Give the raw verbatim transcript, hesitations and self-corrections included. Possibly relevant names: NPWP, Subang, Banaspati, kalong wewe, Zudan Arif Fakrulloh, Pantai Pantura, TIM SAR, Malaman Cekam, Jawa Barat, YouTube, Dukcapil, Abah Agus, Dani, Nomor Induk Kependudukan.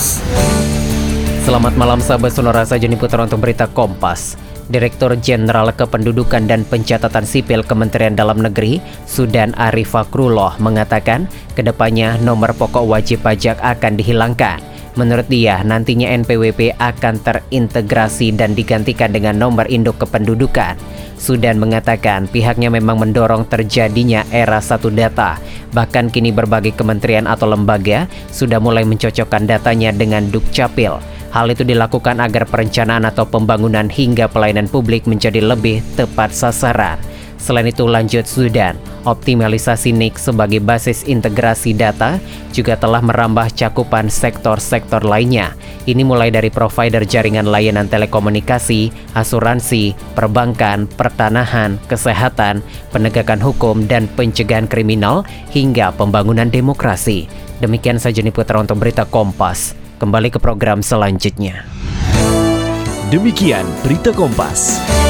Kompas. Selamat malam sahabat Sonora, saya Joni Putra untuk berita Kompas. Direktur Jenderal Kependudukan dan Pencatatan Sipil Kementerian Dalam Negeri, Zudan Arif Fakrulloh, mengatakan kedepannya nomor pokok wajib pajak akan dihilangkan. Menurut dia, nantinya N P W P akan terintegrasi dan digantikan dengan nomor induk kependudukan. Zudan mengatakan pihaknya memang mendorong terjadinya era satu data. Bahkan kini berbagai kementerian atau lembaga sudah mulai mencocokkan datanya dengan Dukcapil. Hal itu dilakukan agar perencanaan atau pembangunan hingga pelayanan publik menjadi lebih tepat sasaran. Selain itu, lanjut Zudan, optimalisasi N I C sebagai basis integrasi data juga telah merambah cakupan sektor-sektor lainnya. Ini mulai dari provider jaringan layanan telekomunikasi, asuransi, perbankan, pertanahan, kesehatan, penegakan hukum, dan pencegahan kriminal hingga pembangunan demokrasi. Demikian saja Joni Putra untuk berita Kompas. Kembali ke program selanjutnya. Demikian berita Kompas.